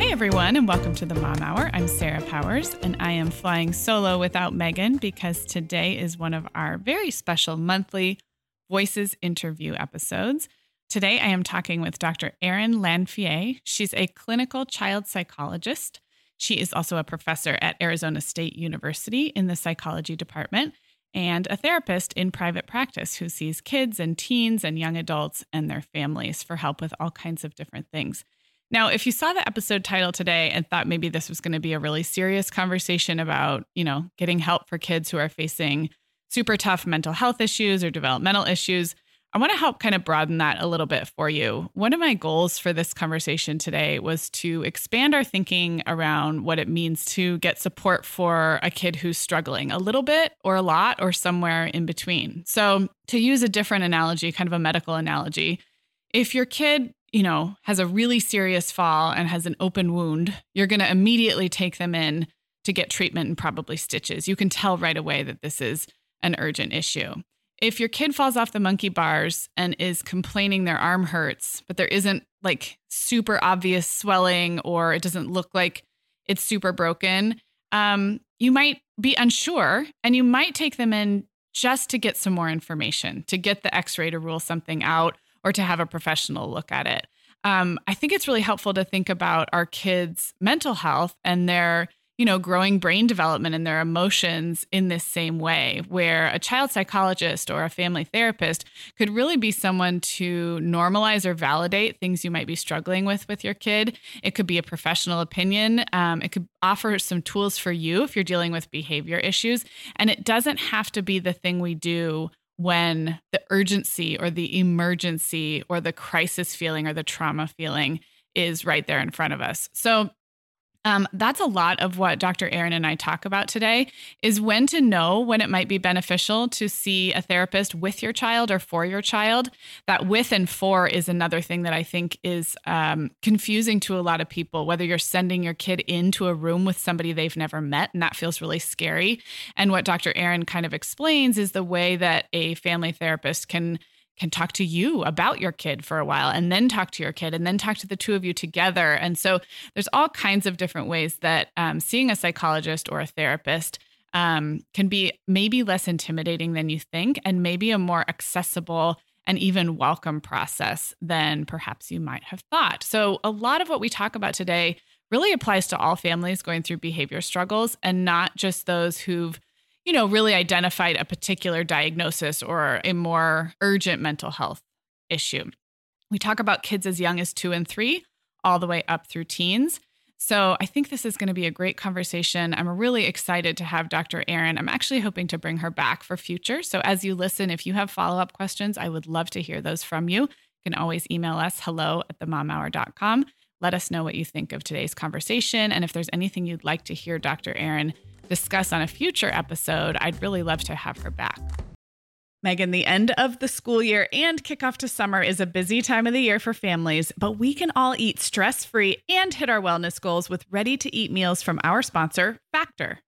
Hi everyone, and welcome to the Mom Hour. I'm Sarah Powers, and I am flying solo without Megan because today is one of our very special monthly Voices interview episodes. Today, I am talking with Dr. Erin Lanphier. She's a clinical child psychologist. She is also a professor at Arizona State University in the psychology department and a therapist in private practice who sees kids and teens and young adults and their families for help with all kinds of different things. Now, if you saw the episode title today and thought maybe this was going to be a really serious conversation about, getting help for kids who are facing super tough mental health issues or developmental issues, I want to help kind of broaden that a little bit for you. One of my goals for this conversation today was to expand our thinking around what it means to get support for a kid who's struggling a little bit or a lot or somewhere in between. So to use a different analogy, kind of a medical analogy, if your kid has a really serious fall and has an open wound, you're going to immediately take them in to get treatment and probably stitches. You can tell right away that this is an urgent issue. If your kid falls off the monkey bars and is complaining their arm hurts, but there isn't like super obvious swelling or it doesn't look like it's super broken, you might be unsure and you might take them in just to get some more information, to get the x-ray to rule something out, or to have a professional look at it. I think it's really helpful to think about our kids' mental health and their, growing brain development and their emotions in this same way, where a child psychologist or a family therapist could really be someone to normalize or validate things you might be struggling with your kid. It could be a professional opinion. It could offer some tools for you if you're dealing with behavior issues. And it doesn't have to be the thing we do when the urgency or the emergency or the crisis feeling or the trauma feeling is right there in front of us. So that's a lot of what Dr. Erin and I talk about today is when to know when it might be beneficial to see a therapist with your child or for your child. That with and for is another thing that I think is confusing to a lot of people, whether you're sending your kid into a room with somebody they've never met, and that feels really scary. And what Dr. Erin kind of explains is the way that a family therapist can talk to you about your kid for a while and then talk to your kid and then talk to the two of you together. And so there's all kinds of different ways that seeing a psychologist or a therapist can be maybe less intimidating than you think and maybe a more accessible and even welcome process than perhaps you might have thought. So a lot of what we talk about today really applies to all families going through behavior struggles and not just those who've really identified a particular diagnosis or a more urgent mental health issue. We talk about kids as young as 2 and 3, all the way up through teens. So I think this is going to be a great conversation. I'm really excited to have Dr. Erin. I'm actually hoping to bring her back for future. So as you listen, if you have follow-up questions, I would love to hear those from you. You can always email us hello@themomhour.com. Let us know what you think of today's conversation. And if there's anything you'd like to hear Dr. Erin discuss on a future episode, I'd really love to have her back. Megan, the end of the school year and kickoff to summer is a busy time of the year for families, but we can all eat stress-free and hit our wellness goals with ready-to-eat meals from our sponsor, Factor.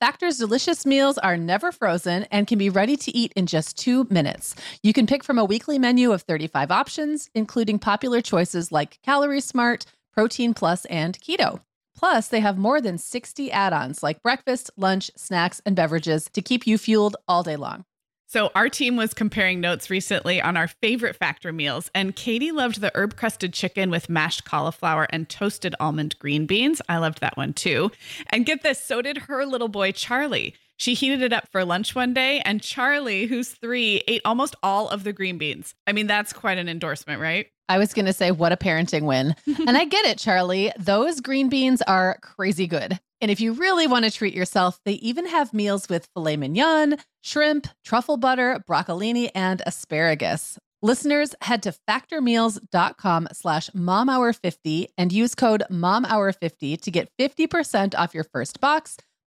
Factor's delicious meals are never frozen and can be ready to eat in just 2 minutes. You can pick from a weekly menu of 35 options, including popular choices like Calorie Smart, Protein Plus, and Keto. Plus, they have more than 60 add-ons like breakfast, lunch, snacks, and beverages to keep you fueled all day long. So our team was comparing notes recently on our favorite Factor meals, and Katie loved the herb-crusted chicken with mashed cauliflower and toasted almond green beans. I loved that one too. And get this, so did her little boy, Charlie. She heated it up for lunch one day, and Charlie, who's 3, ate almost all of the green beans. I mean, that's quite an endorsement, right? I was going to say, what a parenting win. And I get it, Charlie. Those green beans are crazy good. And if you really want to treat yourself, they even have meals with filet mignon, shrimp, truffle butter, broccolini, and asparagus. Listeners, head to factormeals.com/momhour50 and use code momhour50 to get 50% off your first box,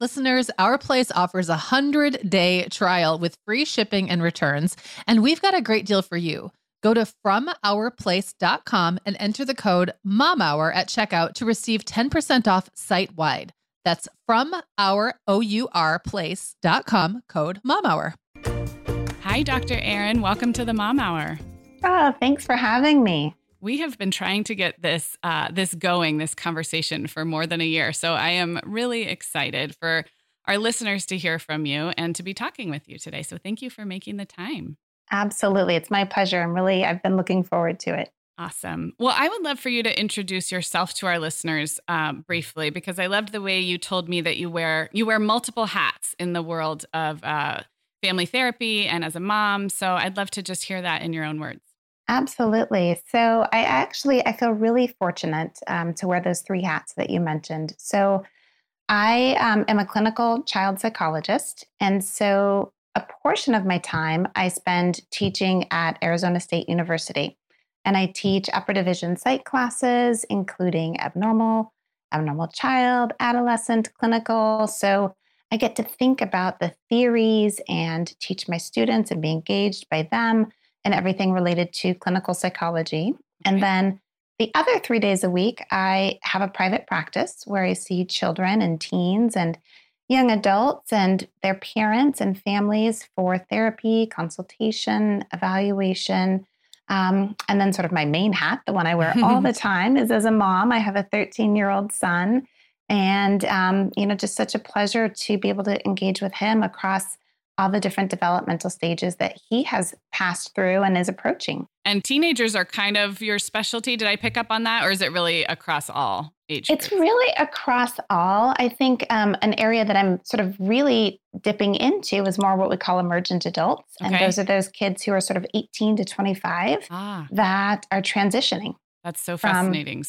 Listeners, Our Place offers a 100-day trial with free shipping and returns, and we've got a great deal for you. Go to FromOurPlace.com and enter the code MOMHOUR at checkout to receive 10% off site-wide. That's FromOurPlace.com, code MOMHOUR. Hi, Dr. Erin. Welcome to the Mom Hour. Oh, thanks for having me. We have been trying to get this conversation for more than a year. So I am really excited for our listeners to hear from you and to be talking with you today. So thank you for making the time. Absolutely. It's my pleasure. I've been looking forward to it. Awesome. Well, I would love for you to introduce yourself to our listeners briefly, because I loved the way you told me that you wear multiple hats in the world of family therapy and as a mom. So I'd love to just hear that in your own words. Absolutely. So I feel really fortunate to wear those 3 hats that you mentioned. So I am a clinical child psychologist. And so a portion of my time I spend teaching at Arizona State University, and I teach upper division psych classes, including abnormal, abnormal child, adolescent, clinical. So I get to think about the theories and teach my students and be engaged by them and everything related to clinical psychology. Okay. And then the other 3 days a week, I have a private practice where I see children and teens and young adults and their parents and families for therapy, consultation, evaluation. And then sort of my main hat, the one I wear all the time, is as a mom. I have a 13-year-old son, and just such a pleasure to be able to engage with him across all the different developmental stages that he has passed through and is approaching. And teenagers are kind of your specialty. Did I pick up on that? Or is it really across all age groups? It's really across all. I think an area that I'm sort of really dipping into is more what we call emergent adults. Okay. And those are those kids who are sort of 18 to 25 that are transitioning. That's so fascinating.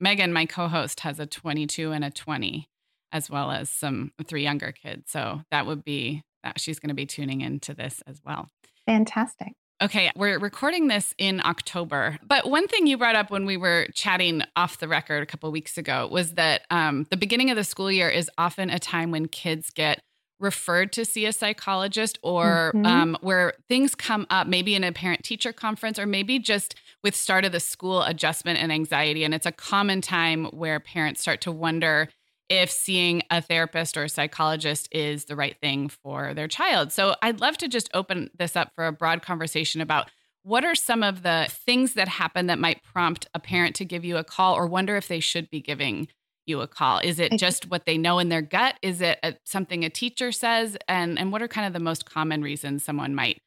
Megan, my co-host, has a 22 and a 20, as well as 3 younger kids. So that would be... she's going to be tuning into this as well. Fantastic. Okay, we're recording this in October, but one thing you brought up when we were chatting off the record a couple of weeks ago was that the beginning of the school year is often a time when kids get referred to see a psychologist or where things come up, maybe in a parent-teacher conference or maybe just with start of the school adjustment and anxiety. And it's a common time where parents start to wonder if seeing a therapist or a psychologist is the right thing for their child. So I'd love to just open this up for a broad conversation about what are some of the things that happen that might prompt a parent to give you a call or wonder if they should be giving you a call. Is it just what they know in their gut? Is it something a teacher says? And what are kind of the most common reasons someone might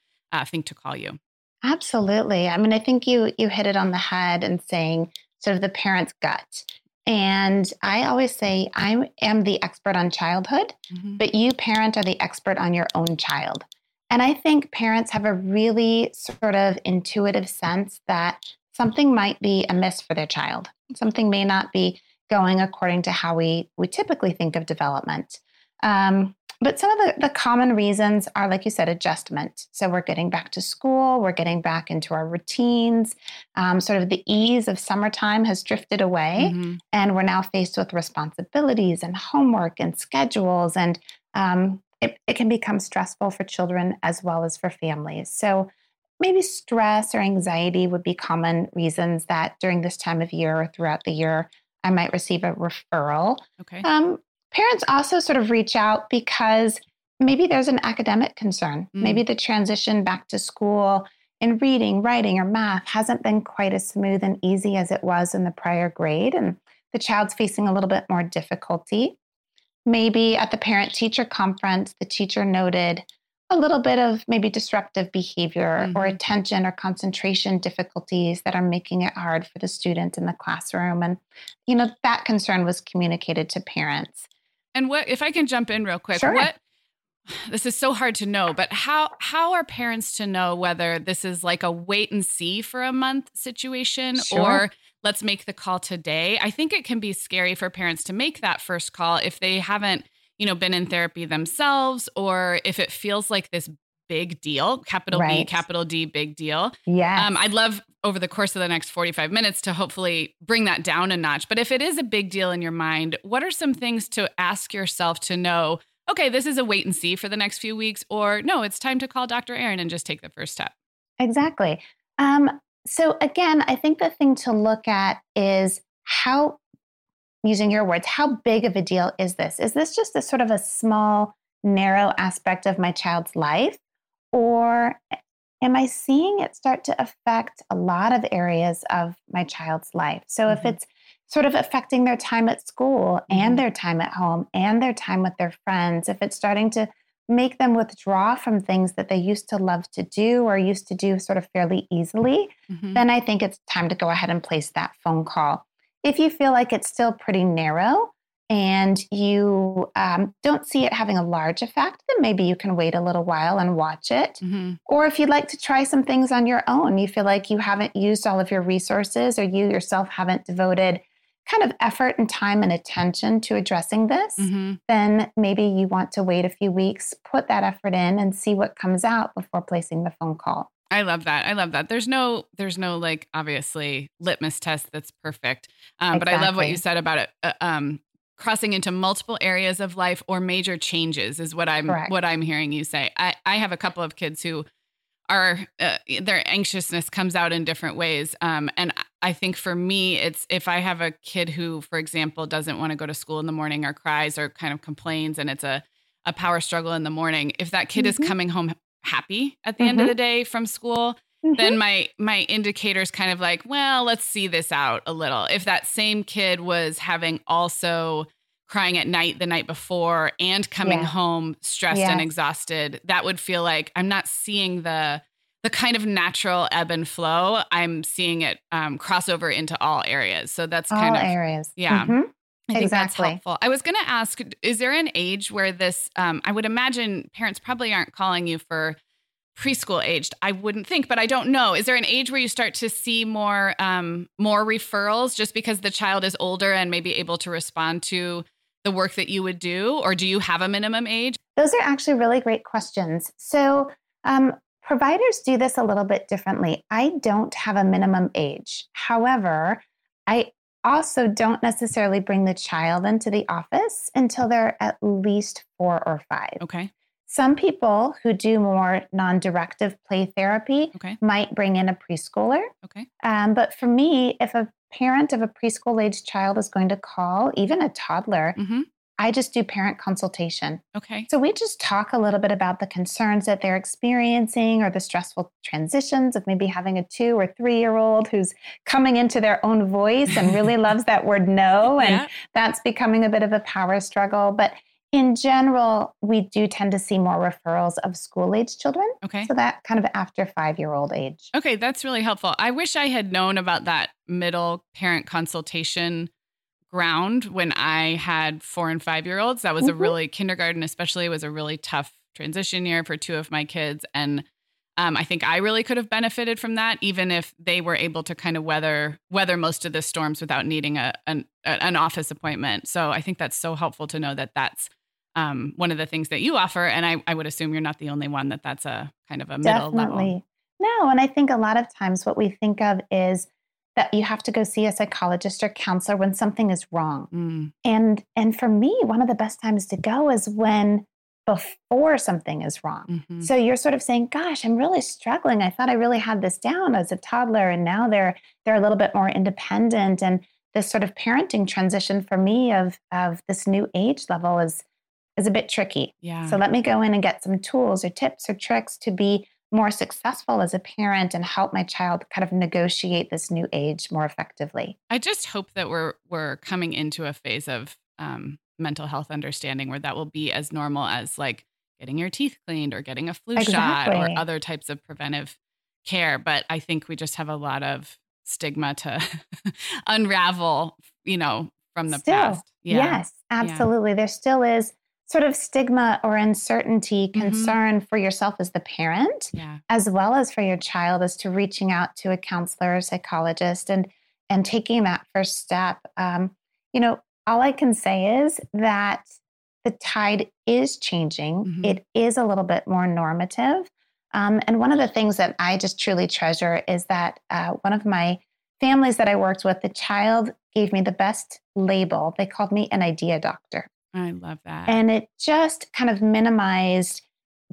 think to call you? Absolutely. I mean, I think you hit it on the head in saying sort of the parent's gut. And I always say, I am the expert on childhood, but you, parent, are the expert on your own child. And I think parents have a really sort of intuitive sense that something might be amiss for their child. Something may not be going according to how we typically think of development. But some of the common reasons are, like you said, adjustment. So we're getting back to school, we're getting back into our routines, sort of the ease of summertime has drifted away, and we're now faced with responsibilities and homework and schedules, and it can become stressful for children as well as for families. So maybe stress or anxiety would be common reasons that during this time of year or throughout the year, I might receive a referral. Okay. Parents also sort of reach out because maybe there's an academic concern. Maybe the transition back to school in reading, writing, or math hasn't been quite as smooth and easy as it was in the prior grade, and the child's facing a little bit more difficulty. Maybe at the parent-teacher conference, the teacher noted a little bit of maybe disruptive behavior or attention or concentration difficulties that are making it hard for the student in the classroom. And, you know, that concern was communicated to parents. And what, if I can jump in real quick, sure. What, this is so hard to know, but how are parents to know whether this is like a wait and see for a month situation or let's make the call today? I think it can be scary for parents to make that first call if they haven't, you know, been in therapy themselves, or if it feels like this big deal, capital B, capital D, big deal. Yeah. I'd love over the course of the next 45 minutes to hopefully bring that down a notch. But if it is a big deal in your mind, what are some things to ask yourself to know, okay, this is a wait and see for the next few weeks, or no, it's time to call Dr. Erin and just take the first step. Exactly. So again, I think the thing to look at is how, using your words, how big of a deal is this? Is this just a sort of a small, narrow aspect of my child's life? Or am I seeing it start to affect a lot of areas of my child's life? So if it's sort of affecting their time at school and their time at home and their time with their friends, if it's starting to make them withdraw from things that they used to love to do or used to do sort of fairly easily, then I think it's time to go ahead and place that phone call. If you feel like it's still pretty narrow and you don't see it having a large effect, then maybe you can wait a little while and watch it. Or if you'd like to try some things on your own, you feel like you haven't used all of your resources or you yourself haven't devoted kind of effort and time and attention to addressing this, then maybe you want to wait a few weeks, put that effort in and see what comes out before placing the phone call. I love that. I love that. There's no like obviously litmus test that's perfect. But I love what you said about it. Crossing into multiple areas of life or major changes is what I'm, what I'm hearing you say. I have a couple of kids who are, their anxiousness comes out in different ways. And I think for me, it's, if I have a kid who, for example, doesn't want to go to school in the morning or cries or kind of complains, and it's a power struggle in the morning, if that kid is coming home happy at the end of the day from school, then my indicator's kind of like, well, let's see this out a little. If that same kid was having also crying at night the night before and coming home stressed and exhausted, that would feel like I'm not seeing the kind of natural ebb and flow. I'm seeing it cross over into all areas. So that's kind of areas. Yeah. I think that's helpful. I was going to ask, is there an age where this, I would imagine parents probably aren't calling you for preschool aged. I wouldn't think, but I don't know. Is there an age where you start to see more referrals just because the child is older and maybe able to respond to the work that you would do? Or do you have a minimum age? Those are actually really great questions. So Providers do this a little bit differently. I don't have a minimum age. However, I also don't necessarily bring the child into the office until they're at least 4 or 5. Okay. Some people who do more non-directive play therapy might bring in a preschooler. Okay. But for me, if a parent of a preschool-aged child is going to call, even a toddler, I just do parent consultation. Okay. So we just talk a little bit about the concerns that they're experiencing or the stressful transitions of maybe having a 2 or 3-year-old who's coming into their own voice and really loves that word no. And that's becoming a bit of a power struggle. But in general, we do tend to see more referrals of school-age children. Okay. So that kind of after 5-year-old age. Okay. That's really helpful. I wish I had known about that middle parent consultation ground when I had 4 and 5-year-olds. That was a really kindergarten, especially was a really tough transition year for 2 of my kids. And I think I really could have benefited from that, even if they were able to kind of weather most of the storms without needing an office appointment. So I think that's so helpful to know that that's one of the things that you offer. And I would assume you're not the only one that's a kind of a middle level. No. And I think a lot of times what we think of is that you have to go see a psychologist or counselor when something is wrong. And for me, one of the best times to go is when before something is wrong. So you're sort of saying, gosh, I'm really struggling. I thought I really had this down as a toddler, and now they're a little bit more independent. And this sort of parenting transition for me of this new age level is a bit tricky. Yeah. So let me go in and get some tools or tips or tricks to be more successful as a parent and help my child kind of negotiate this new age more effectively. I just hope that we're coming into a phase of mental health understanding where that will be as normal as like getting your teeth cleaned or getting a flu shot or other types of preventive care. But I think we just have a lot of stigma to unravel, you know, from the past. Yeah. Yes, absolutely. Yeah. There still is sort of stigma or uncertainty, concern for yourself as the parent, as well as for your child, as to reaching out to a counselor or psychologist and taking that first step. You know, all I can say is that the tide is changing. It is a little bit more normative. And one of the things that I just truly treasure is that one of my families that I worked with, the child gave me the best label. They called me an idea doctor. I love that. And it just kind of minimized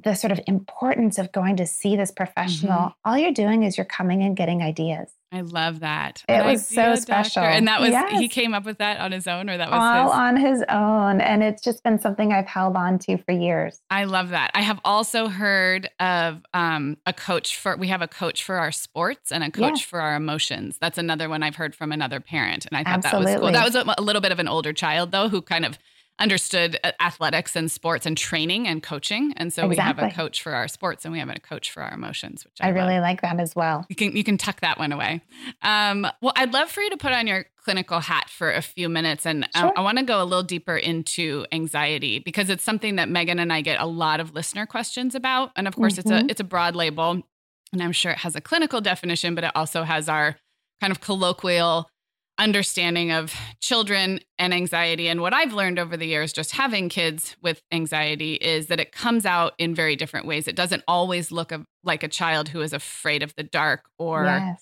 the sort of importance of going to see this professional. All you're doing is you're coming and getting ideas. I love that. It was so special. And that was, he came up with that on his own, or that was all on his own. And it's just been something I've held on to for years. I love that. I have also heard of we have a coach for our sports and a coach for our emotions. That's another one I've heard from another parent. And I thought that was cool. That was a little bit of an older child though, who kind of understood athletics and sports and training and coaching. And so we have a coach for our sports and we have a coach for our emotions, which I really like that as well. You can tuck that one away. Well, I'd love for you to put on your clinical hat for a few minutes. And I want to go a little deeper into anxiety because it's something that Megan and I get a lot of listener questions about. And of course it's a broad label and I'm sure it has a clinical definition, but it also has our kind of colloquial understanding of children and anxiety. And what I've learned over the years, just having kids with anxiety, is that it comes out in very different ways. It doesn't always look like a child who is afraid of the dark or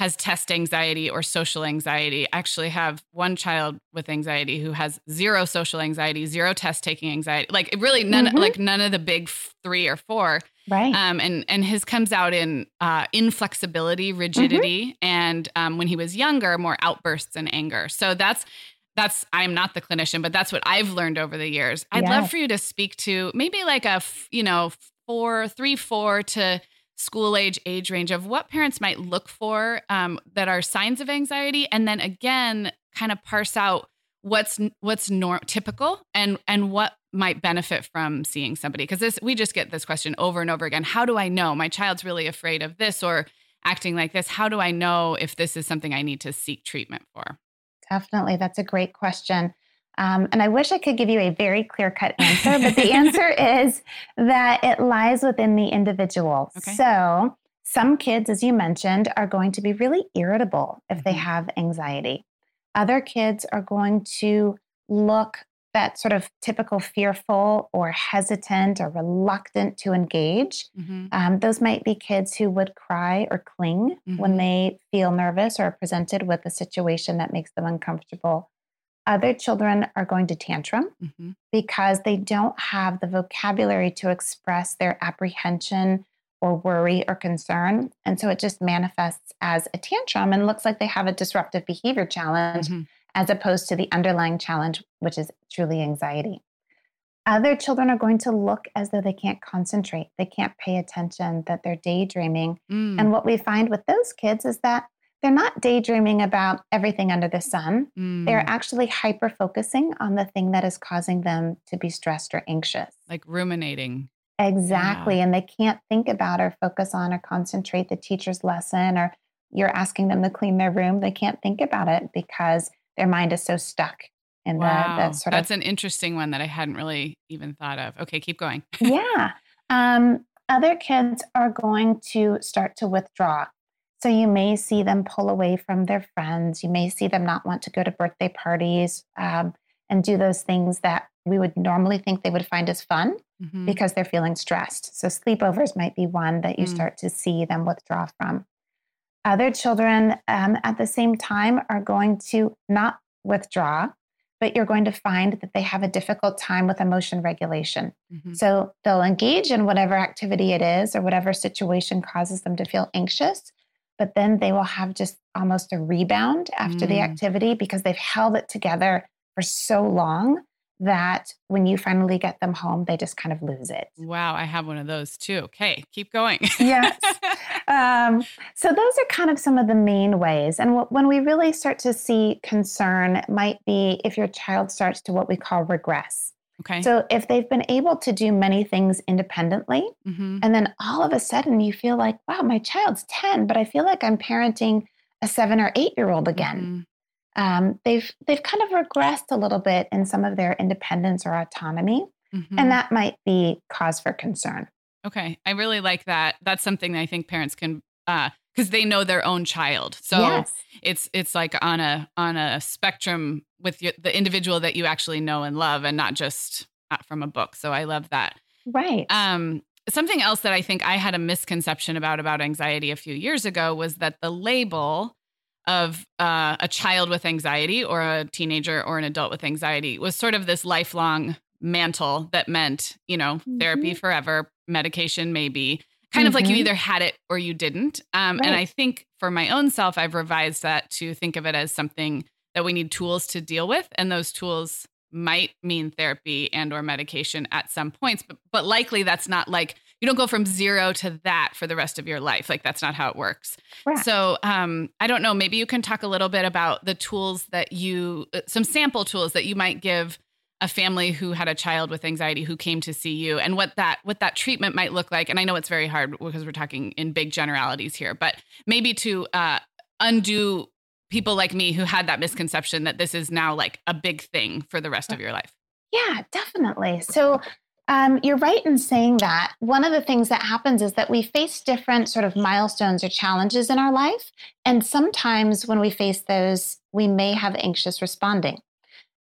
has test anxiety or social anxiety. I actually have one child with anxiety who has 0 social anxiety, 0 test taking anxiety, like really none, like none of the big 3 or 4. Right. And his comes out in inflexibility, rigidity, and when he was younger, more outbursts and anger. So that's I'm not the clinician, but that's what I've learned over the years. I'd love for you to speak to maybe like a 4 to school age range of what parents might look for that are signs of anxiety, and then again, kind of parse out what's typical and what might benefit from seeing somebody. Because we just get this question over and over again. How do I know my child's really afraid of this or acting like this? How do I know if this is something I need to seek treatment for? Definitely. That's a great question. And I wish I could give you a very clear-cut answer, but the answer is that it lies within the individual. Okay. So some kids, as you mentioned, are going to be really irritable if they have anxiety. Other kids are going to look that sort of typical fearful or hesitant or reluctant to engage. Mm-hmm. Those might be kids who would cry or cling mm-hmm. when they feel nervous or are presented with a situation that makes them uncomfortable. Other children are going to tantrum mm-hmm. because they don't have the vocabulary to express their apprehension or worry or concern. And so it just manifests as a tantrum and looks like they have a disruptive behavior challenge mm-hmm. as opposed to the underlying challenge, which is truly anxiety. Other children are going to look as though they can't concentrate, they can't pay attention, that they're daydreaming. Mm. And what we find with those kids is that they're not daydreaming about everything under the sun. Mm. They're actually hyper-focusing on the thing that is causing them to be stressed or anxious. Like ruminating. Exactly. Yeah. And they can't think about or focus on or concentrate the teacher's lesson, or you're asking them to clean their room. They can't think about it because their mind is so stuck in That's an interesting one that I hadn't really even thought of. Okay, keep going. Yeah. Other kids are going to start to withdraw. So you may see them pull away from their friends. You may see them not want to go to birthday parties and do those things that we would normally think they would find as fun mm-hmm. because they're feeling stressed. So sleepovers might be one that you mm. start to see them withdraw from. Other children at the same time are going to not withdraw, but you're going to find that they have a difficult time with emotion regulation. Mm-hmm. So they'll engage in whatever activity it is or whatever situation causes them to feel anxious, but then they will have just almost a rebound after the activity because they've held it together for so long that when you finally get them home, they just kind of lose it. Wow, I have one of those too. Okay, keep going. Yes. So those are kind of some of the main ways. And when we really start to see concern might be if your child starts to what we call regress. Okay. So if they've been able to do many things independently, mm-hmm. and then all of a sudden you feel like, wow, my child's 10, but I feel like I'm parenting a 7 or 8-year-old again. Mm-hmm. They've kind of regressed a little bit in some of their independence or autonomy, mm-hmm. and that might be cause for concern. Okay. I really like that. That's something that I think parents can, because they know their own child. So yes. It's like on a spectrum with the individual that you actually know and love, and not just from a book. So I love that. Right. Something else that I think I had a misconception about anxiety a few years ago was that the label of a child with anxiety or a teenager or an adult with anxiety was sort of this lifelong mantle that meant, mm-hmm. therapy forever, medication maybe, kind mm-hmm. of like you either had it or you didn't. Right. And I think for my own self, I've revised that to think of it as something that we need tools to deal with. And those tools might mean therapy and or medication at some points, but likely that's not like, you don't go from zero to that for the rest of your life. Like that's not how it works. Right. So I don't know, maybe you can talk a little bit about the tools that some sample tools that you might give a family who had a child with anxiety who came to see you and what that treatment might look like. And I know it's very hard because we're talking in big generalities here, but maybe to undo people like me who had that misconception that this is now like a big thing for the rest of your life. Yeah, definitely. So you're right in saying that. One of the things that happens is that we face different sort of milestones or challenges in our life. And sometimes when we face those, we may have anxious responding.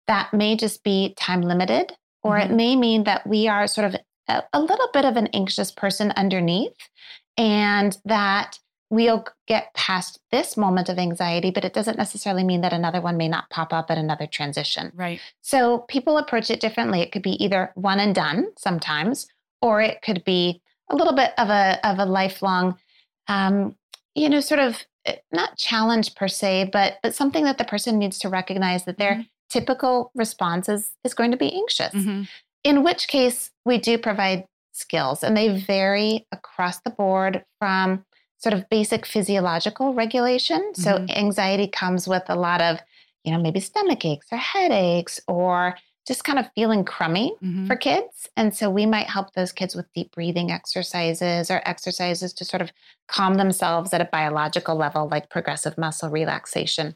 That may just be time limited, or mm-hmm. it may mean that we are sort of a little bit of an anxious person underneath, and that we'll get past this moment of anxiety, but it doesn't necessarily mean that another one may not pop up at another transition. Right. So people approach it differently. It could be either one and done sometimes, or it could be a little bit of a lifelong, sort of not challenge per se, but something that the person needs to recognize that their mm-hmm. typical response is going to be anxious. Mm-hmm. In which case we do provide skills, and they vary across the board from sort of basic physiological regulation. So mm-hmm. anxiety comes with a lot of, maybe stomach aches or headaches or just kind of feeling crummy mm-hmm. for kids. And so we might help those kids with deep breathing exercises or exercises to sort of calm themselves at a biological level, like progressive muscle relaxation.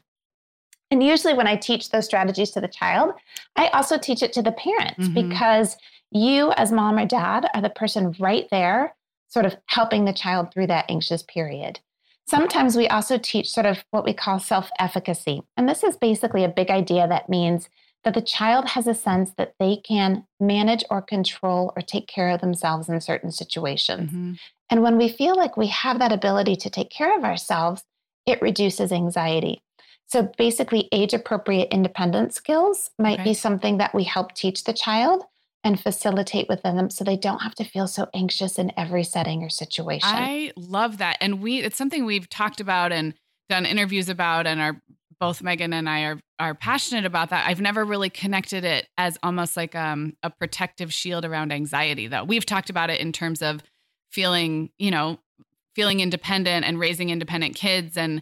And usually when I teach those strategies to the child, I also teach it to the parents mm-hmm. because you as mom or dad are the person right there sort of helping the child through that anxious period. Sometimes we also teach sort of what we call self-efficacy. And this is basically a big idea that means that the child has a sense that they can manage or control or take care of themselves in certain situations. Mm-hmm. And when we feel like we have that ability to take care of ourselves, it reduces anxiety. So basically, age-appropriate independent skills might be something that we help teach the child and facilitate within them so they don't have to feel so anxious in every setting or situation. I love that. And it's something we've talked about and done interviews about, and both Megan and I are passionate about that. I've never really connected it as almost like a protective shield around anxiety, though. We've talked about it in terms of feeling independent and raising independent kids and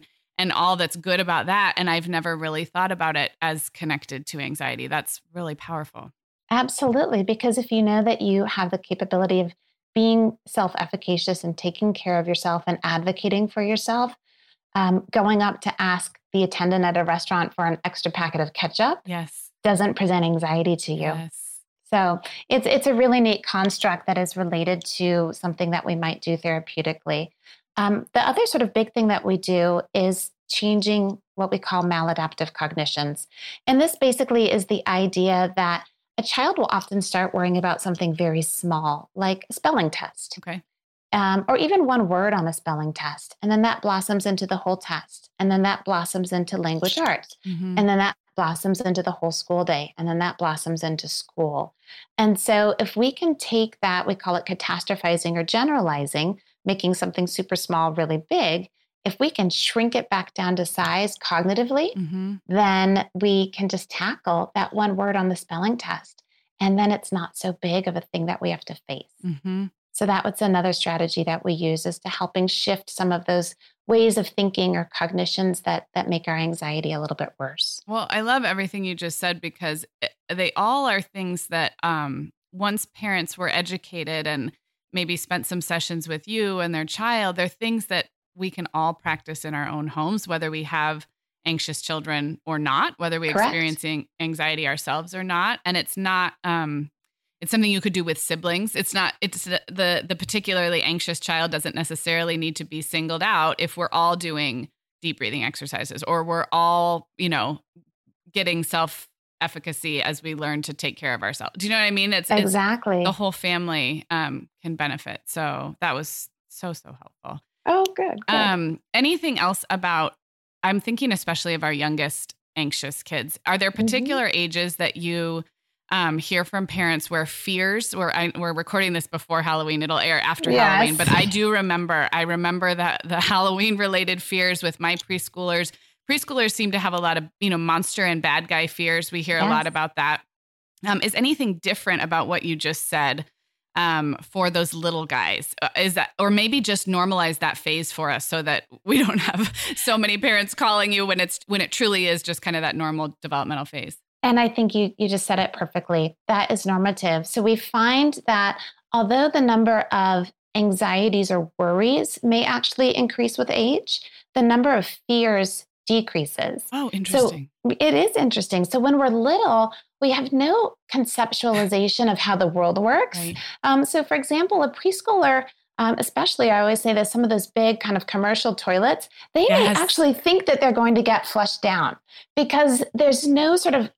all that's good about that. And I've never really thought about it as connected to anxiety. That's really powerful. Absolutely. Because if you know that you have the capability of being self-efficacious and taking care of yourself and advocating for yourself, going up to ask the attendant at a restaurant for an extra packet of ketchup doesn't present anxiety to you. Yes. So it's a really neat construct that is related to something that we might do therapeutically. The other sort of big thing that we do is changing what we call maladaptive cognitions. And this basically is the idea that a child will often start worrying about something very small, like a spelling test, or even one word on a spelling test. And then that blossoms into the whole test. And then that blossoms into language arts. Mm-hmm. And then that blossoms into the whole school day. And then that blossoms into school. And so if we can take that, we call it catastrophizing or generalizing, making something super small really big, if we can shrink it back down to size cognitively, then we can just tackle that one word on the spelling test. And then it's not so big of a thing that we have to face. Mm-hmm. So that was another strategy that we use, is to helping shift some of those ways of thinking or cognitions that make our anxiety a little bit worse. Well, I love everything you just said, because they all are things that once parents were educated and maybe spent some sessions with you and their child, they're things that we can all practice in our own homes, whether we have anxious children or not, whether we're experiencing anxiety ourselves or not. And it's not... it's something you could do with siblings. It's not, it's the particularly anxious child doesn't necessarily need to be singled out if we're all doing deep breathing exercises, or we're all, getting self-efficacy as we learn to take care of ourselves. Do you know what I mean? It's the whole family can benefit. So that was so helpful. Oh, good. Anything else about, I'm thinking especially of our youngest anxious kids. Are there particular ages that you hear from parents where fears, we're recording this before Halloween, it'll air after Halloween, but I remember that the Halloween related fears with my preschoolers. Preschoolers seem to have a lot of, monster and bad guy fears. We hear a lot about that. Is anything different about what you just said for those little guys? Is that, or maybe just normalize that phase for us so that we don't have so many parents calling you when it truly is just kind of that normal developmental phase? And I think you just said it perfectly. That is normative. So we find that although the number of anxieties or worries may actually increase with age, the number of fears decreases. Oh, interesting. So it is interesting. So when we're little, we have no conceptualization of how the world works. Right. So for example, a preschooler, especially, I always say that some of those big kind of commercial toilets, they may actually think that they're going to get flushed down, because there's no sort of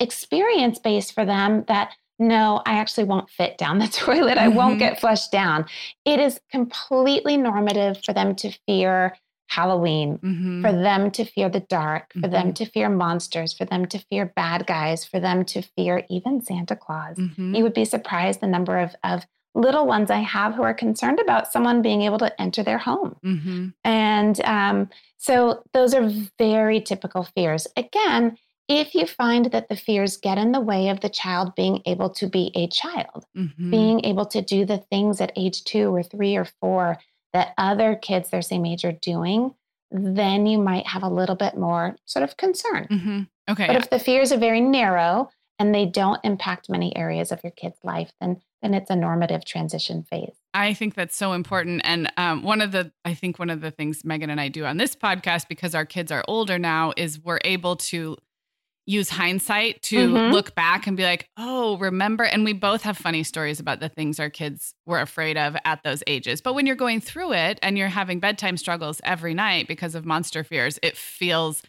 experience base for them that, no, I actually won't fit down the toilet. I won't get flushed down. It is completely normative for them to fear Halloween, for them to fear the dark, for them to fear monsters, for them to fear bad guys, for them to fear even Santa Claus. You would be surprised the number of little ones I have who are concerned about someone being able to enter their home. And so those are very typical fears. Again, if you find that the fears get in the way of the child being able to be a child, being able to do the things at age 2 or 3 or 4 that other kids their same age are doing, then you might have a little bit more sort of concern. Okay. But if the fears are very narrow and they don't impact many areas of your kid's life, then it's a normative transition phase. I think that's so important. And one of the things Megan and I do on this podcast, because our kids are older now, is we're able to use hindsight to look back and be like, oh, remember? And we both have funny stories about the things our kids were afraid of at those ages. But when you're going through it and you're having bedtime struggles every night because of monster fears, it feels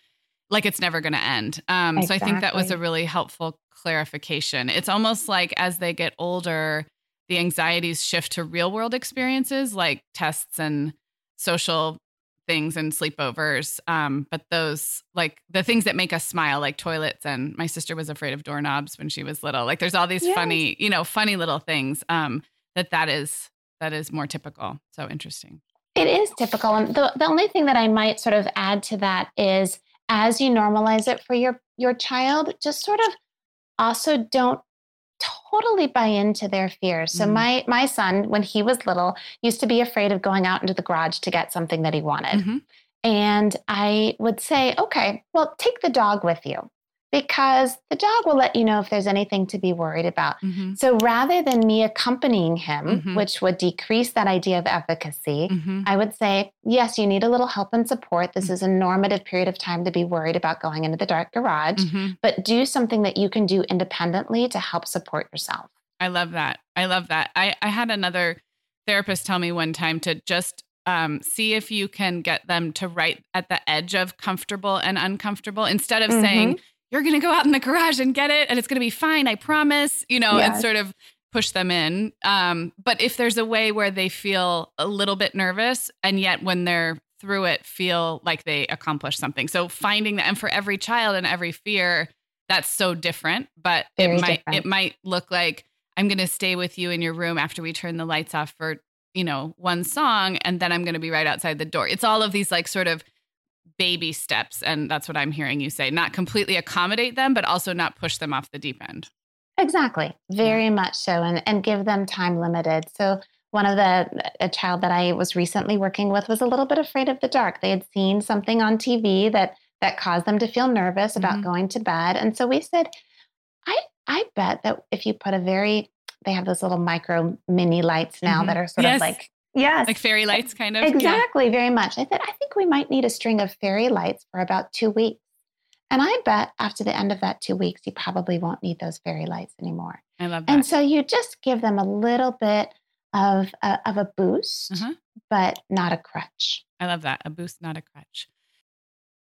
like it's never going to end. Exactly. So I think that was a really helpful clarification. It's almost like as they get older, the anxieties shift to real world experiences like tests and social things and sleepovers. But those, like the things that make us smile, like toilets, and my sister was afraid of doorknobs when she was little. Like there's all these yes. funny, you know, funny little things that is more typical. So interesting. It is typical. And the only thing that I might sort of add to that is as you normalize it for your child, just sort of also don't totally buy into their fears. So my son, when he was little, used to be afraid of going out into the garage to get something that he wanted. Mm-hmm. And I would say, okay, well, take the dog with you because the dog will let you know if there's anything to be worried about. Mm-hmm. So rather than me accompanying him, mm-hmm. which would decrease that idea of efficacy, mm-hmm. I would say, yes, you need a little help and support. This mm-hmm. is a normative period of time to be worried about going into the dark garage, mm-hmm. but do something that you can do independently to help support yourself. I love that. I love that. I had another therapist tell me one time to just see if you can get them to right at the edge of comfortable and uncomfortable instead of mm-hmm. saying, you're going to go out in the garage and get it, and it's going to be fine. I promise, you know, yes. and sort of push them in. But if there's a way where they feel a little bit nervous and yet when they're through it, feel like they accomplished something. So finding that, and for every child and every fear, that's so different, but it might look like I'm going to stay with you in your room after we turn the lights off for, you know, one song, and then I'm going to be right outside the door. It's all of these like sort of baby steps. And that's what I'm hearing you say, not completely accommodate them, but also not push them off the deep end. Exactly. Very much so. And give them time limited. So one of a child that I was recently working with was a little bit afraid of the dark. They had seen something on TV that caused them to feel nervous about mm-hmm. going to bed. And so we said, I bet that if you put they have those little micro mini lights now mm-hmm. that are sort yes. of like, yes. Like fairy lights kind of. Exactly. Yeah. Very much. I said, I think we might need a string of fairy lights for about 2 weeks. And I bet after the end of that 2 weeks, you probably won't need those fairy lights anymore. I love that. And so you just give them a little bit of a boost, uh-huh. but not a crutch. I love that. A boost, not a crutch.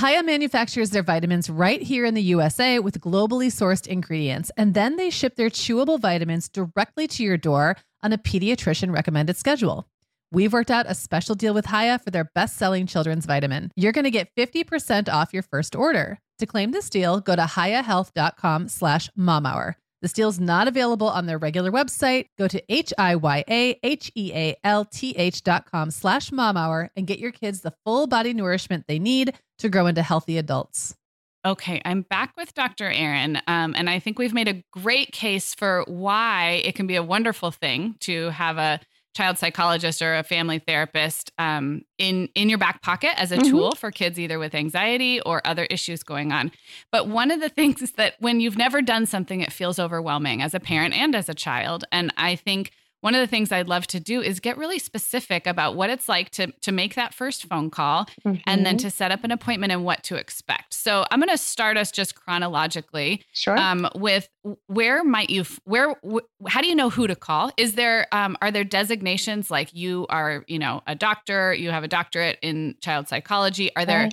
Hiya manufactures their vitamins right here in the USA with globally sourced ingredients, and then they ship their chewable vitamins directly to your door on a pediatrician-recommended schedule. We've worked out a special deal with Hiya for their best-selling children's vitamin. You're going to get 50% off your first order. To claim this deal, go to hiyahealth.com/momhour. This deal's not available on their regular website. Go to hiyahealth.com/momhour and get your kids the full body nourishment they need to grow into healthy adults. Okay, I'm back with Dr. Erin, and I think we've made a great case for why it can be a wonderful thing to have a child psychologist or a family therapist in your back pocket as a tool for kids either with anxiety or other issues going on. But one of the things is that when you've never done something, it feels overwhelming as a parent and as a child. And I think one of the things I'd love to do is get really specific about what it's like to make that first phone call and then to set up an appointment and what to expect. So I'm going to start us just chronologically with how do you know who to call? Is there, are there designations like you are, you know, a doctor, you have a doctorate in child psychology? Are there,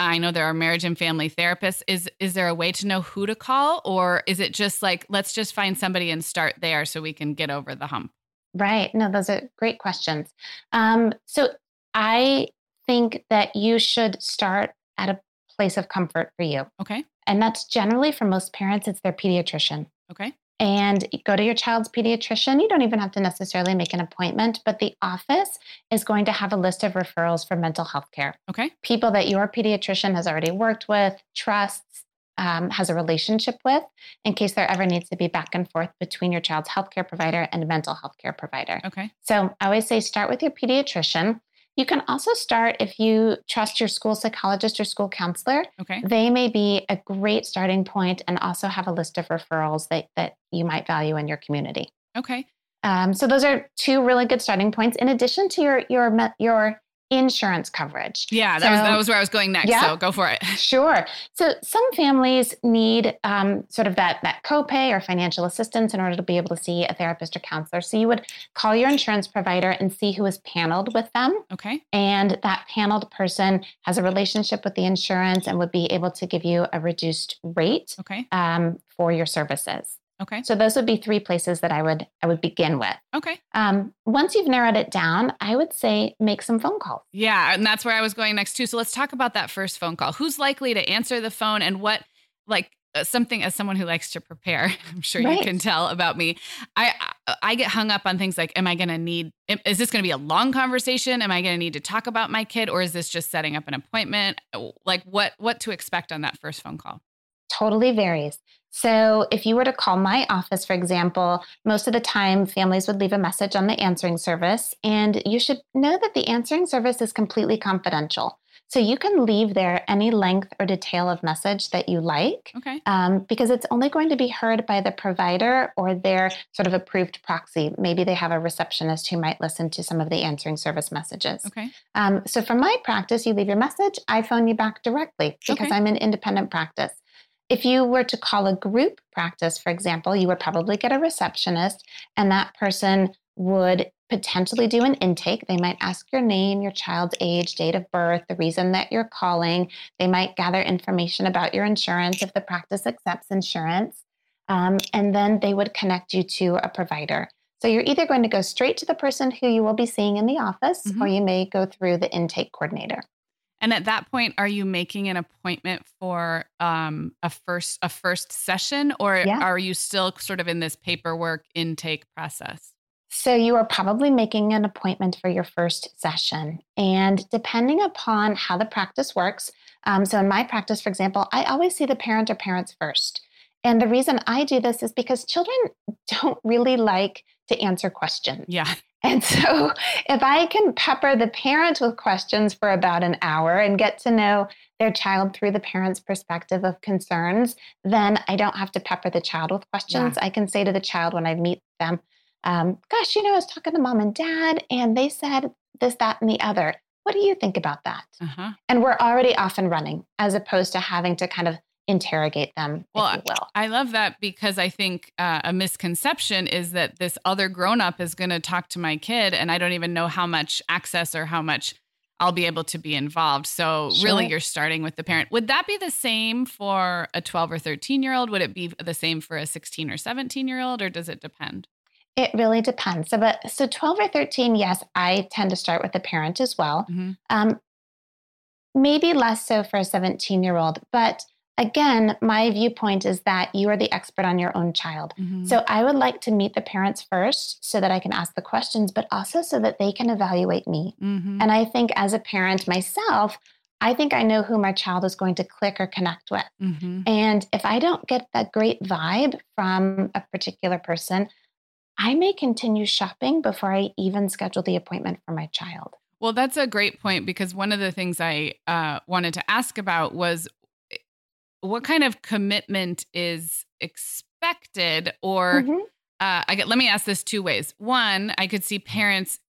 I know there are marriage and family therapists. Is there a way to know who to call, or is it just like, let's just find somebody and start there so we can get over the hump? Right. No, those are great questions. So I think that you should start at a place of comfort for you. Okay. And that's generally for most parents, it's their pediatrician. Okay. And go to your child's pediatrician. You don't even have to necessarily make an appointment, but the office is going to have a list of referrals for mental health care. Okay. People that your pediatrician has already worked with, trusts, has a relationship with, in case there ever needs to be back and forth between your child's healthcare provider and a mental health care provider. Okay. So I always say start with your pediatrician. You can also start if you trust your school psychologist or school counselor. Okay. They may be a great starting point and also have a list of referrals that you might value in your community. Okay. So those are two really good starting points in addition to your insurance coverage. Yeah, that was where I was going next. Yeah, so go for it. Sure. So some families need sort of that copay or financial assistance in order to be able to see a therapist or counselor. So you would call your insurance provider and see who is paneled with them. Okay. And that paneled person has a relationship with the insurance and would be able to give you a reduced rate for your services. Okay. So those would be three places that I would begin with. Okay. Once you've narrowed it down, I would say make some phone calls. Yeah. And that's where I was going next too. So let's talk about that first phone call. Who's likely to answer the phone and what, like something as someone who likes to prepare, I'm sure you can tell about me. I get hung up on things like, is this going to be a long conversation? Am I going to need to talk about my kid? Or is this just setting up an appointment? Like what to expect on that first phone call? Totally varies. So if you were to call my office, for example, most of the time families would leave a message on the answering service, and you should know that the answering service is completely confidential. So you can leave there any length or detail of message that you like, because it's only going to be heard by the provider or their sort of approved proxy. Maybe they have a receptionist who might listen to some of the answering service messages. Okay. So from my practice, you leave your message, I phone you back directly because I'm an independent practice. If you were to call a group practice, for example, you would probably get a receptionist, and that person would potentially do an intake. They might ask your name, your child's age, date of birth, the reason that you're calling. They might gather information about your insurance if the practice accepts insurance, and then they would connect you to a provider. So you're either going to go straight to the person who you will be seeing in the office, or you may go through the intake coordinator. And at that point, are you making an appointment for a first session, or are you still sort of in this paperwork intake process? So you are probably making an appointment for your first session. And depending upon how the practice works, so in my practice, for example, I always see the parent or parents first. And the reason I do this is because children don't really like to answer questions. Yeah. And so if I can pepper the parent with questions for about an hour and get to know their child through the parent's perspective of concerns, then I don't have to pepper the child with questions. Yeah. I can say to the child when I meet them, gosh, you know, I was talking to mom and dad, and they said this, that, and the other. What do you think about that? Uh-huh. And we're already off and running as opposed to having to kind of interrogate them, if you will. I love that, because I think a misconception is that this other grown-up is going to talk to my kid, and I don't even know how much access or how much I'll be able to be involved. So really, you're starting with the parent. Would that be the same for a 12 or 13-year-old? Would it be the same for a 16 or 17-year-old, or does it depend? It really depends. So 12 or 13, yes, I tend to start with the parent as well. Mm-hmm. Maybe less so for a 17-year-old, but again, my viewpoint is that you are the expert on your own child. Mm-hmm. So I would like to meet the parents first so that I can ask the questions, but also so that they can evaluate me. Mm-hmm. And I think as a parent myself, I think I know who my child is going to click or connect with. Mm-hmm. And if I don't get that great vibe from a particular person, I may continue shopping before I even schedule the appointment for my child. Well, that's a great point, because one of the things I wanted to ask about was what kind of commitment is expected, or mm-hmm. Let me ask this two ways. One, I could see parents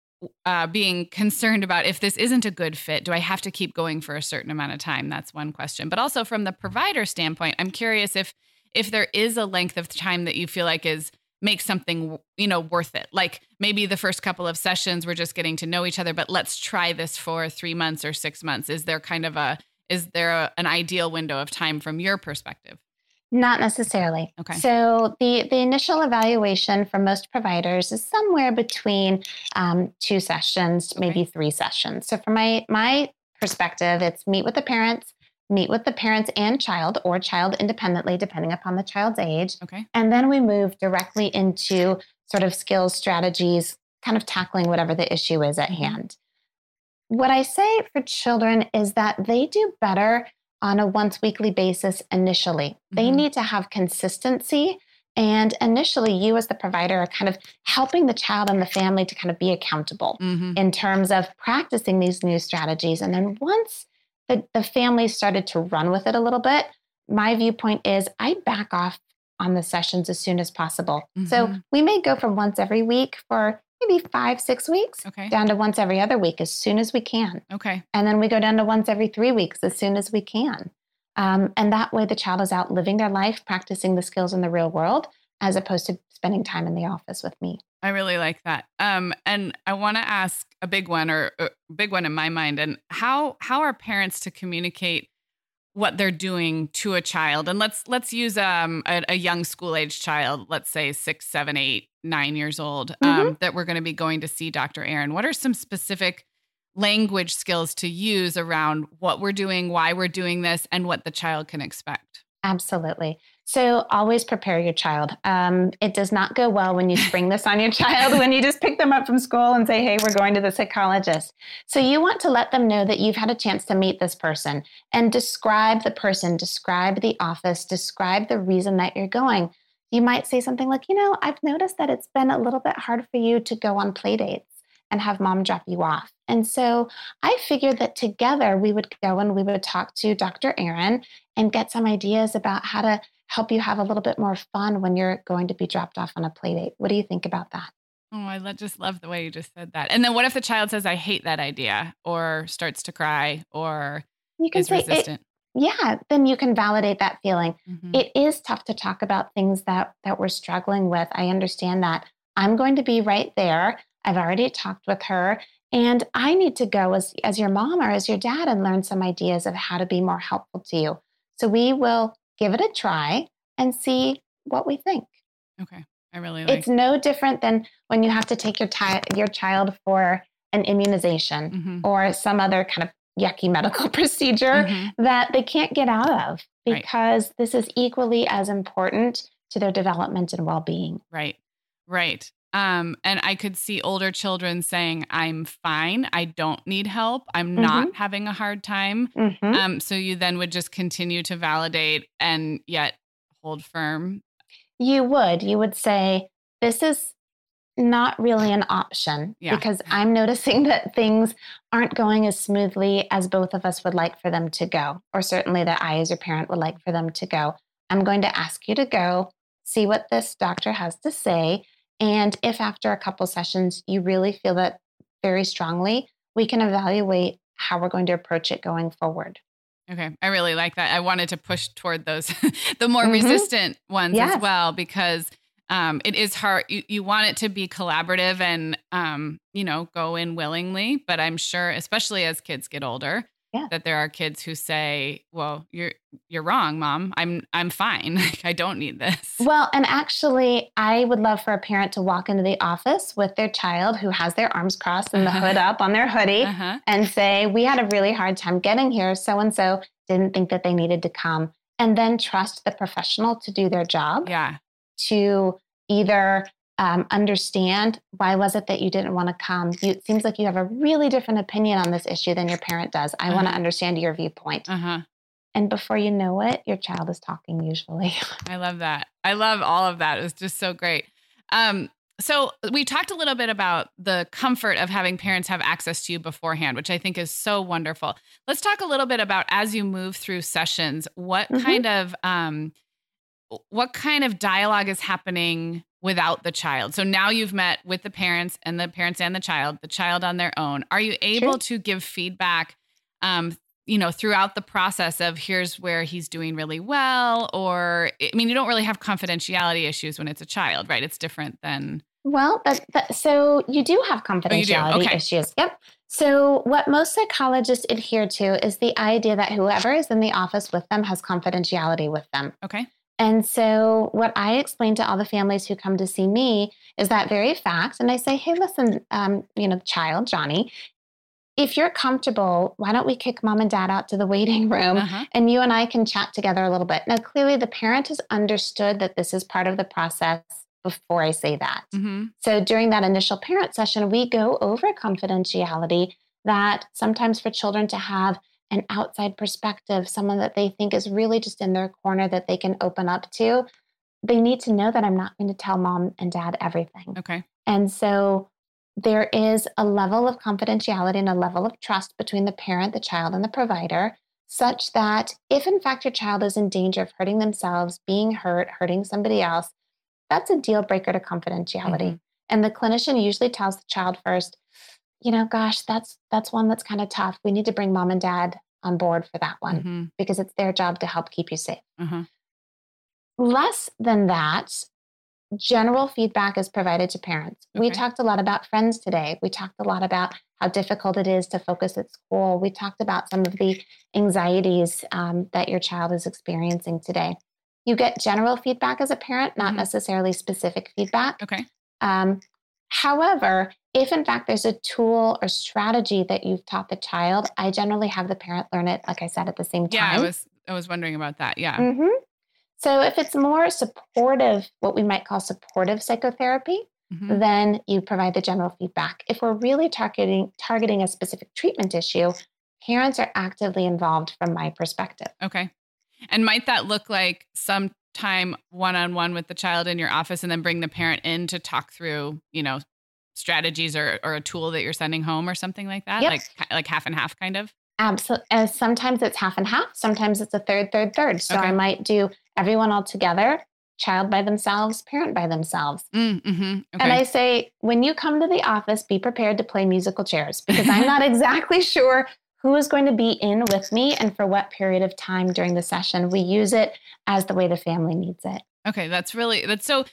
being concerned about, if this isn't a good fit, do I have to keep going for a certain amount of time? That's one question. But also from the provider standpoint, I'm curious if there is a length of time that you feel like makes something, worth it. Like maybe the first couple of sessions, we're just getting to know each other, but let's try this for 3 months or 6 months. Is there an ideal window of time from your perspective? Not necessarily. Okay. So the initial evaluation for most providers is somewhere between 2 sessions, maybe 3 sessions. So from my perspective, it's meet with the parents and child, or child independently, depending upon the child's age. Okay. And then we move directly into sort of skills, strategies, kind of tackling whatever the issue is at hand. What I say for children is that they do better on a once weekly basis initially. Mm-hmm. They need to have consistency. And initially, you as the provider are kind of helping the child and the family to kind of be accountable mm-hmm. in terms of practicing these new strategies. And then once the family started to run with it a little bit, my viewpoint is I back off on the sessions as soon as possible. Mm-hmm. So we may go from once every week for maybe 5-6 weeks down to once every other week as soon as we can. Okay. And then we go down to once every 3 weeks as soon as we can. And that way the child is out living their life, practicing the skills in the real world, as opposed to spending time in the office with me. I really like that. And I want to ask a big one in my mind. And how are parents to communicate what they're doing to a child? And let's use a young school age child, let's say 6, 7, 8, 9 years old, mm-hmm. that we're going to be going to see Dr. Erin. What are some specific language skills to use around what we're doing, why we're doing this, and what the child can expect? Absolutely. So always prepare your child. It does not go well when you spring this on your child, when you just pick them up from school and say, hey, we're going to the psychologist. So you want to let them know that you've had a chance to meet this person, and describe the person, describe the office, describe the reason that you're going. You might say something like, I've noticed that it's been a little bit hard for you to go on play dates and have mom drop you off. And so I figured that together we would go and we would talk to Dr. Erin and get some ideas about how to help you have a little bit more fun when you're going to be dropped off on a play date. What do you think about that? Oh, I just love the way you just said that. And then what if the child says, I hate that idea, or starts to cry, or you can is say resistant? Then you can validate that feeling. Mm-hmm. It is tough to talk about things that we're struggling with. I understand that. I'm going to be right there. I've already talked with her, and I need to go as your mom or as your dad and learn some ideas of how to be more helpful to you. So we will give it a try and see what we think. Okay. I really like it. It's no different than when you have to take your child for an immunization mm-hmm. or some other kind of yucky medical procedure mm-hmm. that they can't get out of, because this is equally as important to their development and well-being. Right. And I could see older children saying, I'm fine. I don't need help. I'm mm-hmm. not having a hard time. Mm-hmm. So you then would just continue to validate and yet hold firm. You would say, this is not really an option because I'm noticing that things aren't going as smoothly as both of us would like for them to go, or certainly that I as your parent would like for them to go. I'm going to ask you to go see what this doctor has to say. And if after a couple sessions, you really feel that very strongly, we can evaluate how we're going to approach it going forward. Okay. I really like that. I wanted to push toward those, the more mm-hmm. resistant ones as well, because it is hard. You want it to be collaborative and, go in willingly, but I'm sure, especially as kids get older, that there are kids who say, well, you're wrong, mom. I'm fine. I don't need this. Well, and actually I would love for a parent to walk into the office with their child who has their arms crossed and the hood up on their hoodie and say, we had a really hard time getting here. So-and-so didn't think that they needed to come, and then trust the professional to do their job. Yeah. To either understand why was it that you didn't want to come. It seems like you have a really different opinion on this issue than your parent does. I want to understand your viewpoint. And before you know it, your child is talking usually. I love that. I love all of that. It was just so great. So we talked a little bit about the comfort of having parents have access to you beforehand, which I think is so wonderful. Let's talk a little bit about, as you move through sessions, what kind of dialogue is happening without the child? So now you've met with the parents and the child on their own. Are you able to give feedback, you know, throughout the process of here's where he's doing really well, or, I mean, you don't really have confidentiality issues when it's a child, right? It's different than. Well, so you do have confidentiality issues. Yep. So what most psychologists adhere to is the idea that whoever is in the office with them has confidentiality with them. Okay. And so what I explain to all the families who come to see me is that very fact. And I say, hey, listen, you know, child, Johnny, if you're comfortable, why don't we kick mom and dad out to the waiting room and you and I can chat together a little bit. Now, clearly the parent has understood that this is part of the process before I say that. So during that initial parent session, we go over confidentiality, that sometimes for children to have an outside perspective, someone that they think is really just in their corner that they can open up to, they need to know that I'm not going to tell mom and dad everything. Okay. And so there is a level of confidentiality and a level of trust between the parent, the child, and the provider, such that if in fact your child is in danger of hurting themselves, being hurt, hurting somebody else, that's a deal breaker to confidentiality. And the clinician usually tells the child first, you know, gosh, that's one that's kind of tough. We need to bring mom and dad on board for that one because it's their job to help keep you safe. Less than that, general feedback is provided to parents. We talked a lot about friends today. We talked a lot about how difficult it is to focus at school. We talked about some of the anxieties that your child is experiencing today. You get general feedback as a parent, not necessarily specific feedback. However, if in fact there's a tool or strategy that you've taught the child, I generally have the parent learn it, like I said, at the same time. I was wondering about that. So if it's more supportive, what we might call supportive psychotherapy, then you provide the general feedback. If we're really targeting a specific treatment issue, parents are actively involved from my perspective. Okay. And might that look like some time one-on-one with the child in your office and then bring the parent in to talk through, you know, strategies or a tool that you're sending home or something like that? Like half and half kind of? Absolutely. Sometimes it's half and half. Sometimes it's a third. So I might do everyone all together, child by themselves, parent by themselves. And I say, when you come to the office, be prepared to play musical chairs because I'm not exactly sure who is going to be in with me and for what period of time during the session. We use it as the way the family needs it. Okay. That's so,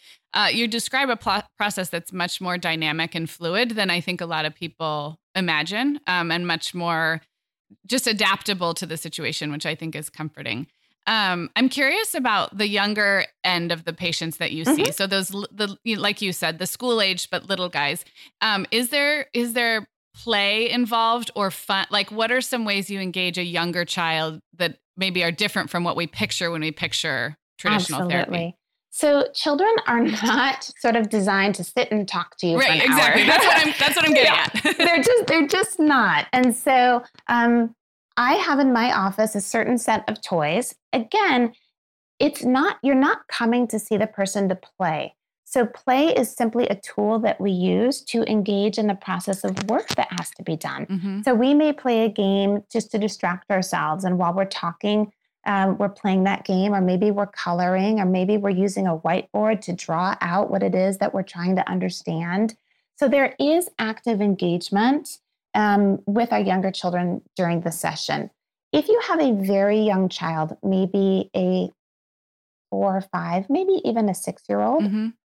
you describe a process that's much more dynamic and fluid than I think a lot of people imagine, and much more just adaptable to the situation, which I think is comforting. I'm curious about the younger end of the patients that you see. So those, like you said, the school age, but little guys, is there play involved or fun? Like, what are some ways you engage a younger child that maybe are different from what we picture when we picture traditional therapy? So children are not sort of designed to sit and talk to you for an hour. That's what I'm getting at. They're just not. And so I have in my office a certain set of toys. Again, you're not coming to see the person to play. So play is simply a tool that we use to engage in the process of work that has to be done. So we may play a game just to distract ourselves. And while we're talking, we're playing that game, or maybe we're coloring, or maybe we're using a whiteboard to draw out what it is that we're trying to understand. So there is active engagement with our younger children during the session. If you have a very young child, maybe a 4 or 5, maybe even a 6-year-old,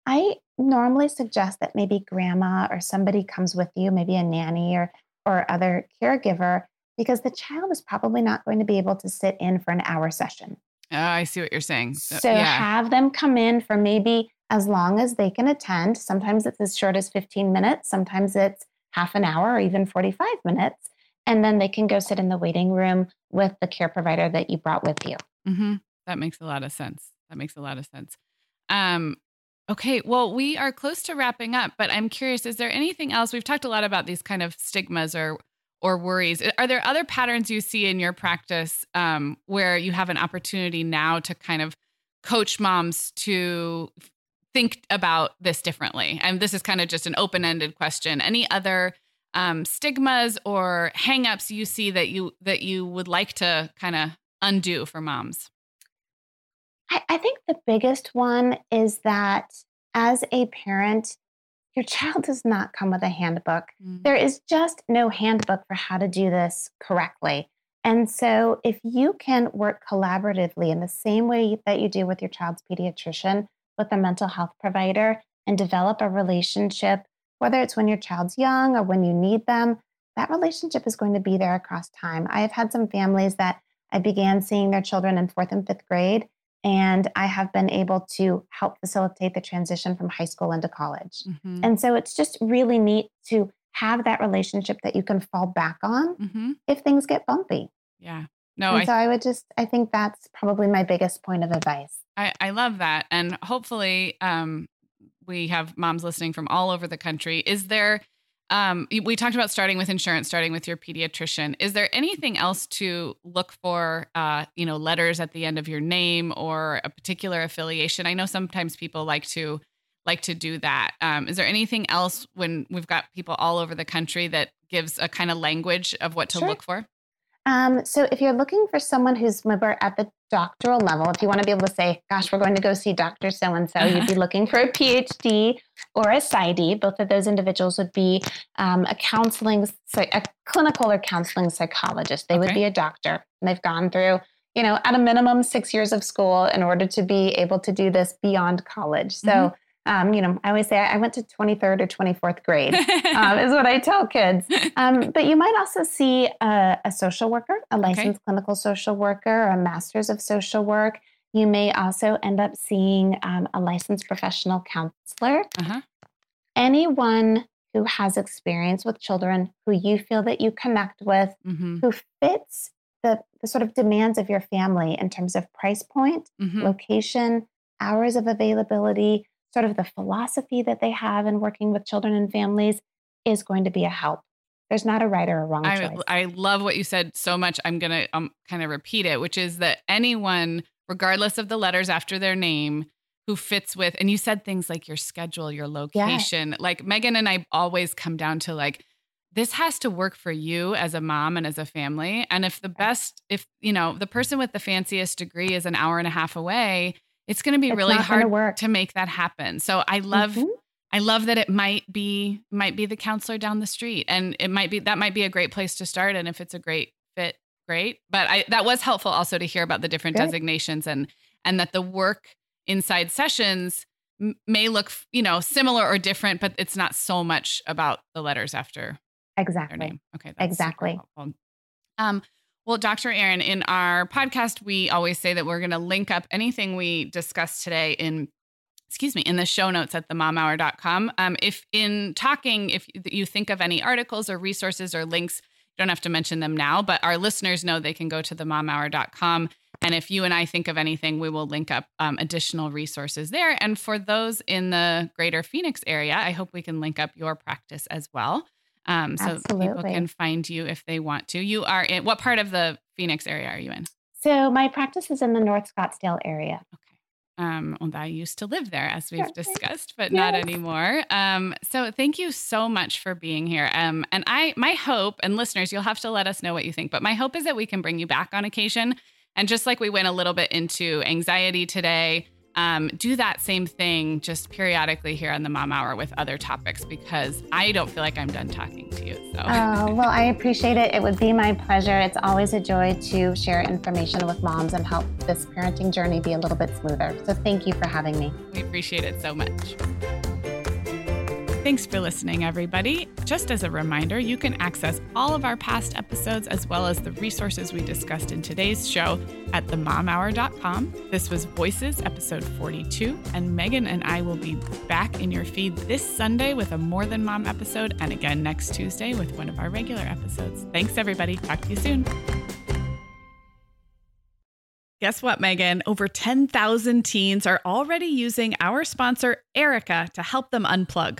I normally suggest that maybe grandma or somebody comes with you, maybe a nanny or other caregiver, because the child is probably not going to be able to sit in for an hour session. Oh, I see what you're saying. So have them come in for maybe as long as they can attend. Sometimes it's as short as 15 minutes. Sometimes it's half an hour or even 45 minutes. And then they can go sit in the waiting room with the care provider that you brought with you. That makes a lot of sense. Okay, well, we are close to wrapping up, but I'm curious, is there anything else? We've talked a lot about these kind of stigmas or worries. Are there other patterns you see in your practice where you have an opportunity now to kind of coach moms to think about this differently? And this is kind of just an open-ended question. Any other stigmas or hangups you see that you would like to kind of undo for moms? I think the biggest one is that as a parent, your child does not come with a handbook. Mm-hmm. There is just no handbook for how to do this correctly. And so if you can work collaboratively in the same way that you do with your child's pediatrician, with a mental health provider, and develop a relationship, whether it's when your child's young or when you need them, that relationship is going to be there across time. I have had some families that I began seeing their children in 4th and 5th grade, and I have been able to help facilitate the transition from high school into college. Mm-hmm. And so it's just really neat to have that relationship that you can fall back on mm-hmm. if things get bumpy. Yeah. No. And so I think that's probably my biggest point of advice. I love that. And hopefully we have moms listening from all over the country. Is there, we talked about starting with insurance, starting with your pediatrician. Is there anything else to look for, letters at the end of your name or a particular affiliation? I know sometimes people like to do that. Is there anything else when we've got people all over the country that gives a kind of language of what to Sure. look for? So if you're looking for someone who's more at the doctoral level, if you want to be able to say, gosh, we're going to go see Dr. So-and-so, uh-huh. you'd be looking for a PhD or a PsyD. Both of those individuals would be a clinical or counseling psychologist. They would be a doctor, and they've gone through, at a minimum 6 years of school in order to be able to do this beyond college. So, mm-hmm. I always say I went to 23rd or 24th grade is what I tell kids. But you might also see a social worker, a licensed clinical social worker, or a master's of social work. You may also end up seeing a licensed professional counselor. Uh-huh. Anyone who has experience with children who you feel that you connect with, mm-hmm. who fits the sort of demands of your family in terms of price point, mm-hmm. location, hours of availability, sort of the philosophy that they have in working with children and families is going to be a help. There's not a right or a wrong choice. I love what you said so much. I'm going to kind of repeat it, which is that anyone, regardless of the letters after their name, who fits with, and you said things like your schedule, your location, like Megan and I always come down to like, this has to work for you as a mom and as a family. And if the best, if the person with the fanciest degree is an hour and a half away, it's going to be really hard to make that happen. So I love, mm-hmm. That it might be the counselor down the street, and that might be a great place to start. And if it's a great fit, great. But that was helpful also to hear about the different designations and that the work inside sessions may look, similar or different, but it's not so much about the letters after their name. Okay. That's exactly. Well, Dr. Erin, in our podcast, we always say that we're going to link up anything we discussed today in the show notes at themomhour.com. If you think of any articles or resources or links, you don't have to mention them now, but our listeners know they can go to themomhour.com. And if you and I think of anything, we will link up additional resources there. And for those in the greater Phoenix area, I hope we can link up your practice as well. So people can find you if they want to. You are in what part of the Phoenix area are you in? So my practice is in the North Scottsdale area. Okay. Well, I used to live there as we've discussed, but not anymore. So thank you so much for being here. And my hope, and listeners, you'll have to let us know what you think, but my hope is that we can bring you back on occasion. And just like we went a little bit into anxiety today, do that same thing just periodically here on the Mom Hour with other topics, because I don't feel like I'm done talking to you. So. Oh, well, I appreciate it. It would be my pleasure. It's always a joy to share information with moms and help this parenting journey be a little bit smoother. So thank you for having me. We appreciate it so much. Thanks for listening, everybody. Just as a reminder, you can access all of our past episodes as well as the resources we discussed in today's show at themomhour.com. This was Voices, episode 42, and Megan and I will be back in your feed this Sunday with a More Than Mom episode, and again next Tuesday with one of our regular episodes. Thanks, everybody. Talk to you soon. Guess what, Megan? Over 10,000 teens are already using our sponsor, Erica, to help them unplug.